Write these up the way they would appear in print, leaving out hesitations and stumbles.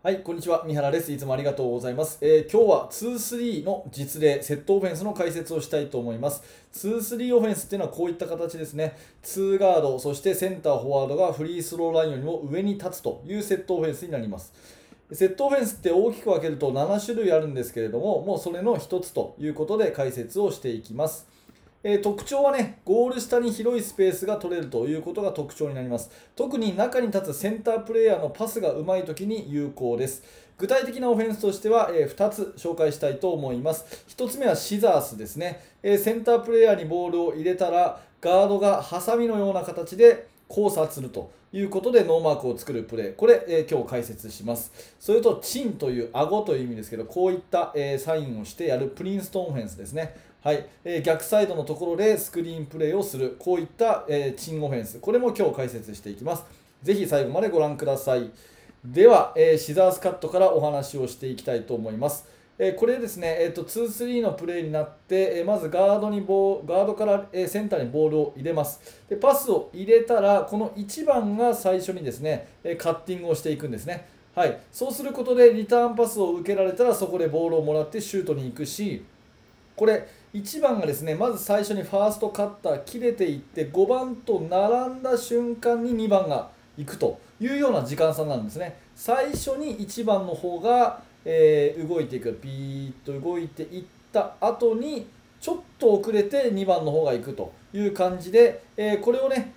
はい、こんにちは。三原です。いつもありがとうございます。今日は 2-3 の実例、セットオフェンスの解説をしたいと思います。2-3 オフェンスっていうのはこういった形ですね。2ガード、そしてセンター、フォワードがフリースローラインよりも上に立つというセットオフェンスになります。セットオフェンスって大きく分けると7種類あるんですけれども、もうそれの1つということで解説をしていきます。特徴はね、ゴール下に広いスペースが取れるということが特徴になります。特に中に立つセンタープレイヤーのパスがうまいときに有効です。具体的なオフェンスとしては、2つ紹介したいと思います。1つ目はシザースですね。センタープレイヤーにボールを入れたら、ガードがハサミのような形で交差するということでノーマークを作るプレー、これ、今日解説します。それとチンという顎という意味ですけど、こういった、サインをしてやるプリンストンオフェンスですね。はい、逆サイドのところでスクリーンプレーをする、こういった、チンオフェンス、これも今日解説していきます。ぜひ最後までご覧ください。では、シザースカットからお話をしていきたいと思います。これですね、2-3 のプレーになって、まずガードからセンターにボールを入れます。で、パスを入れたら、この1番が最初にですね、カッティングをしていくんですね。はい、そうすることで、リターンパスを受けられたら、そこでボールをもらってシュートに行くし、これ、1番がですね、まず最初にファーストカッター切れていって、5番と並んだ瞬間に2番が行くというような時間差なんですね。最初に1番の方が動いていく、ピーッと動いていった後にちょっと遅れて2番の方が行くという感じで、これをね、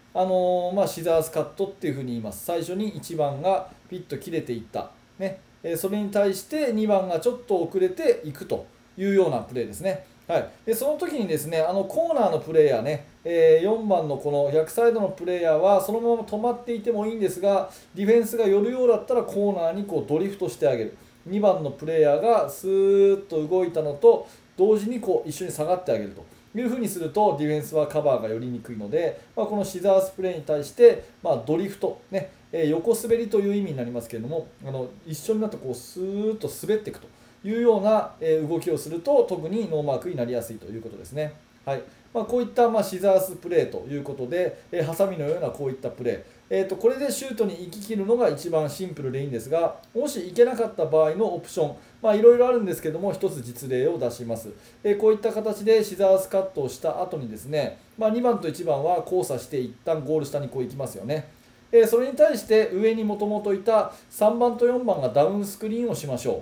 シザースカットっていう風に言います。最初に1番がピッと切れていった、ね、それに対して2番がちょっと遅れていくというようなプレーですね。はい、でその時にですね、コーナーのプレイヤーね、4番のこの逆サイドのプレイヤーはそのまま止まっていてもいいんですが、ディフェンスが寄るようだったらコーナーにこうドリフトしてあげる。2番のプレイヤーがスーッと動いたのと同時にこう一緒に下がってあげるというふうにすると、ディフェンスはカバーが寄りにくいので、このシザースプレーに対して、ドリフト、ね、横滑りという意味になりますけれども、一緒になってこうスーッと滑っていくというような動きをすると、特にノーマークになりやすいということですね。はい、こういったシザースプレーということで、ハサミのようなこういったプレー、これでシュートに行ききるのが一番シンプルでいいんですが、もし行けなかった場合のオプション、いろいろあるんですけども、一つ実例を出します。こういった形でシザースカットをした後にですね、2番と1番は交差して一旦ゴール下にこう行きますよね。それに対して上にもともといた3番と4番がダウンスクリーンをしましょう。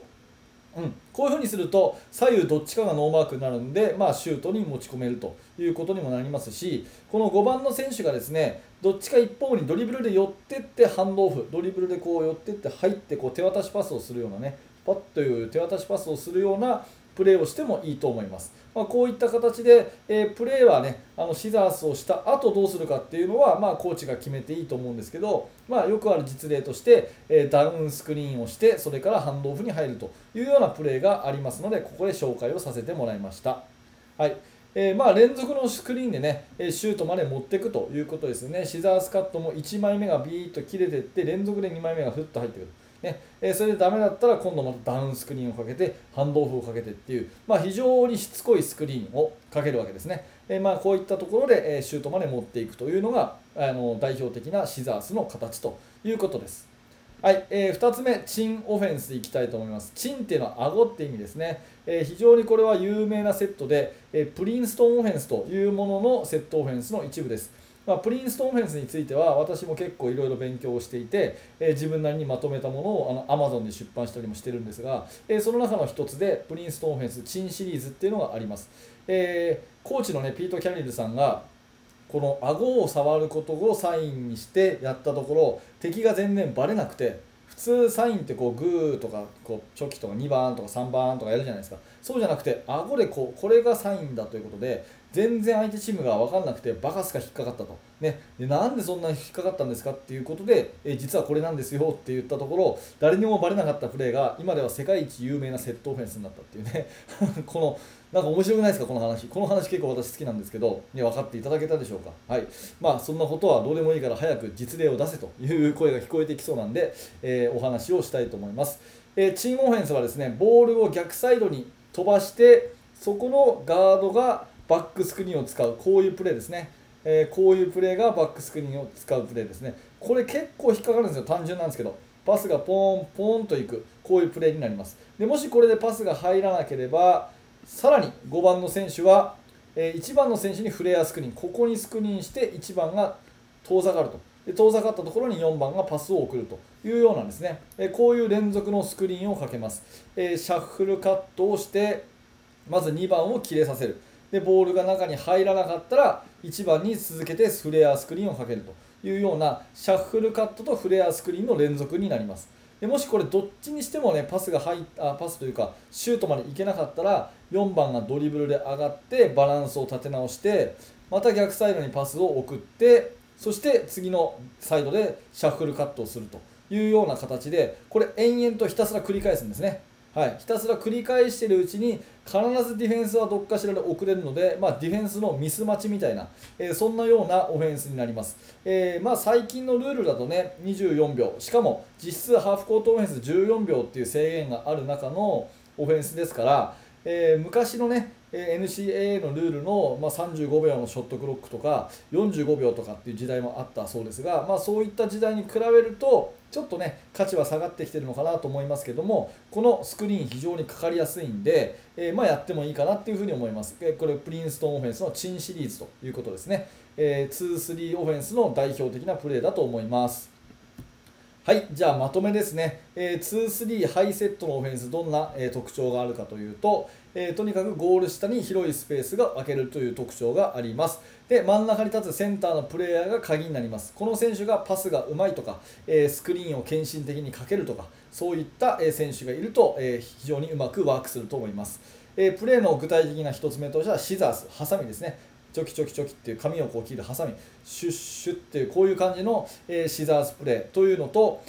こういう風にすると左右どっちかがノーマークになるので、シュートに持ち込めるということにもなりますし、この5番の選手がですね、どっちか一方にドリブルで寄っていってハンドオフ、ドリブルでこう寄っていって入ってこう手渡しパスをするようなね、パッという手渡しパスをするようなプレーをしてもいいと思います。こういった形で、プレーはね、シザースをした後どうするかっていうのは、コーチが決めていいと思うんですけど、よくある実例として、ダウンスクリーンをしてそれからハンドオフに入るというようなプレーがありますので、ここで紹介をさせてもらいました。はい、連続のスクリーンでね、シュートまで持っていくということですね。シザースカットも1枚目がビーッと切れていって連続で2枚目がふっと入ってくる。ね、それでダメだったら今度またダウンスクリーンをかけてハンドオフをかけてっていう、非常にしつこいスクリーンをかけるわけですね。こういったところで、シュートまで持っていくというのが代表的なシザースの形ということです。はい、2つ目、チンオフェンスいきたいと思います。チンっていうのは顎って意味ですね。非常にこれは有名なセットで、プリンストンオフェンスというもののセットオフェンスの一部です。プリンストンオフェンスについては私も結構いろいろ勉強をしていて、自分なりにまとめたものをAmazon で出版したりもしてるんですが、その中の一つでプリンストンオフェンスチンシリーズっていうのがあります。コーチのね、ピート・キャリルさんがこの顎を触ることをサインにしてやったところ、敵が全然バレなくて、普通サインってこうグーとかこうチョキとか2番とか3番とかやるじゃないですか。そうじゃなくて顎でこれがサインだということで、全然相手チームが分からなくてバカすか引っかかったと、ね、でなんでそんなに引っかかったんですかっていうことで、実はこれなんですよって言ったところ、誰にもバレなかったプレーが今では世界一有名なセットオフェンスになったっていうねこのなんか面白くないですか、この話結構私好きなんですけど、分かっていただけたでしょうか。はい、そんなことはどうでもいいから早く実例を出せという声が聞こえてきそうなんで、お話をしたいと思います。チームオフェンスはですね、ボールを逆サイドに飛ばしてそこのガードがバックスクリーンを使う、こういうプレーですね。こういうプレーがバックスクリーンを使うプレーですね。これ結構引っかかるんですよ。単純なんですけど、パスがポンポンといく、こういうプレーになります。でもしこれでパスが入らなければ、さらに5番の選手は1番の選手にフレアスクリーン、ここにスクリーンして1番が遠ざかると、で遠ざかったところに4番がパスを送るというようなんですね。こういう連続のスクリーンをかけます。シャッフルカットをしてまず2番を切れさせる。でボールが中に入らなかったら1番に続けてフレアスクリーンをかけるというようなシャッフルカットとフレアスクリーンの連続になります。でもしこれどっちにしてもね、パスというかシュートまでいけなかったら4番がドリブルで上がってバランスを立て直して、また逆サイドにパスを送って、そして次のサイドでシャッフルカットをするというような形で、これ延々とひたすら繰り返すんですね。はい、ひたすら繰り返しているうちに必ずディフェンスはどっかしらで遅れるので、ディフェンスのミス待ちみたいな、そんなようなオフェンスになります。最近のルールだとね、24秒、しかも実質ハーフコートオフェンス14秒っていう制限がある中のオフェンスですから、昔のね、NCAA のルールの、35秒のショットクロックとか45秒とかっていう時代もあったそうですが、そういった時代に比べるとちょっとね価値は下がってきてるのかなと思いますけども、このスクリーン非常にかかりやすいんで、やってもいいかなっていうふうに思います。これプリンストンオフェンスのチンシリーズということですね。2-3 オフェンスの代表的なプレーだと思います。はい、じゃあまとめですね。2-3 ハイセットのオフェンス、どんな特徴があるかというと、とにかくゴール下に広いスペースが空けるという特徴があります。で真ん中に立つセンターのプレイヤーが鍵になります。この選手がパスがうまいとか、スクリーンを献身的にかけるとか、そういった選手がいると非常にうまくワークすると思います。プレーの具体的な1つ目としてはシザース、ハサミですね。チョキチョキチョキっていう髪をこう切るハサミ、シュッシュッっていうこういう感じのシザースプレーというのと、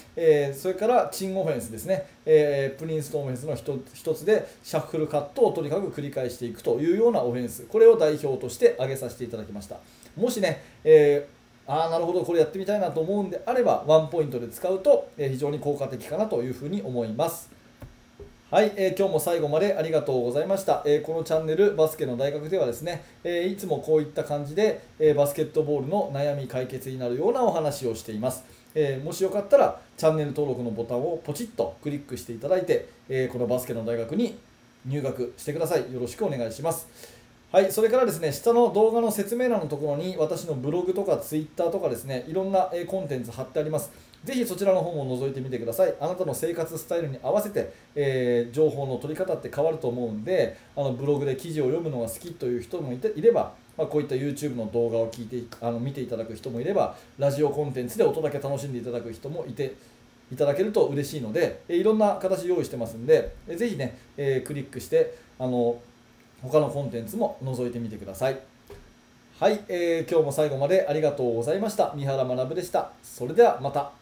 それからチンオフェンスですね。プリンストンオフェンスの一つでシャッフルカットをとにかく繰り返していくというようなオフェンス、これを代表として挙げさせていただきました。もしね、なるほどこれやってみたいなと思うんであれば、ワンポイントで使うと非常に効果的かなというふうに思います。はい、今日も最後までありがとうございました。このチャンネルバスケの大学ではですね、いつもこういった感じで、バスケットボールの悩み解決になるようなお話をしています。もしよかったらチャンネル登録のボタンをポチッとクリックしていただいて、このバスケの大学に入学してください。よろしくお願いします。はい、それからですね、下の動画の説明欄のところに私のブログとかツイッターとかですね、いろんなコンテンツ貼ってあります。ぜひそちらの方も覗いてみてください。あなたの生活スタイルに合わせて、情報の取り方って変わると思うんで、ブログで記事を読むのが好きという人もいれば、こういった YouTube の動画を見ていただく人もいれば、ラジオコンテンツで音だけ楽しんでいただく人もいただけると嬉しいので、いろんな形用意してますんで、ぜひね、クリックして他のコンテンツも覗いてみてください。はい、今日も最後までありがとうございました。三原学でした。それではまた。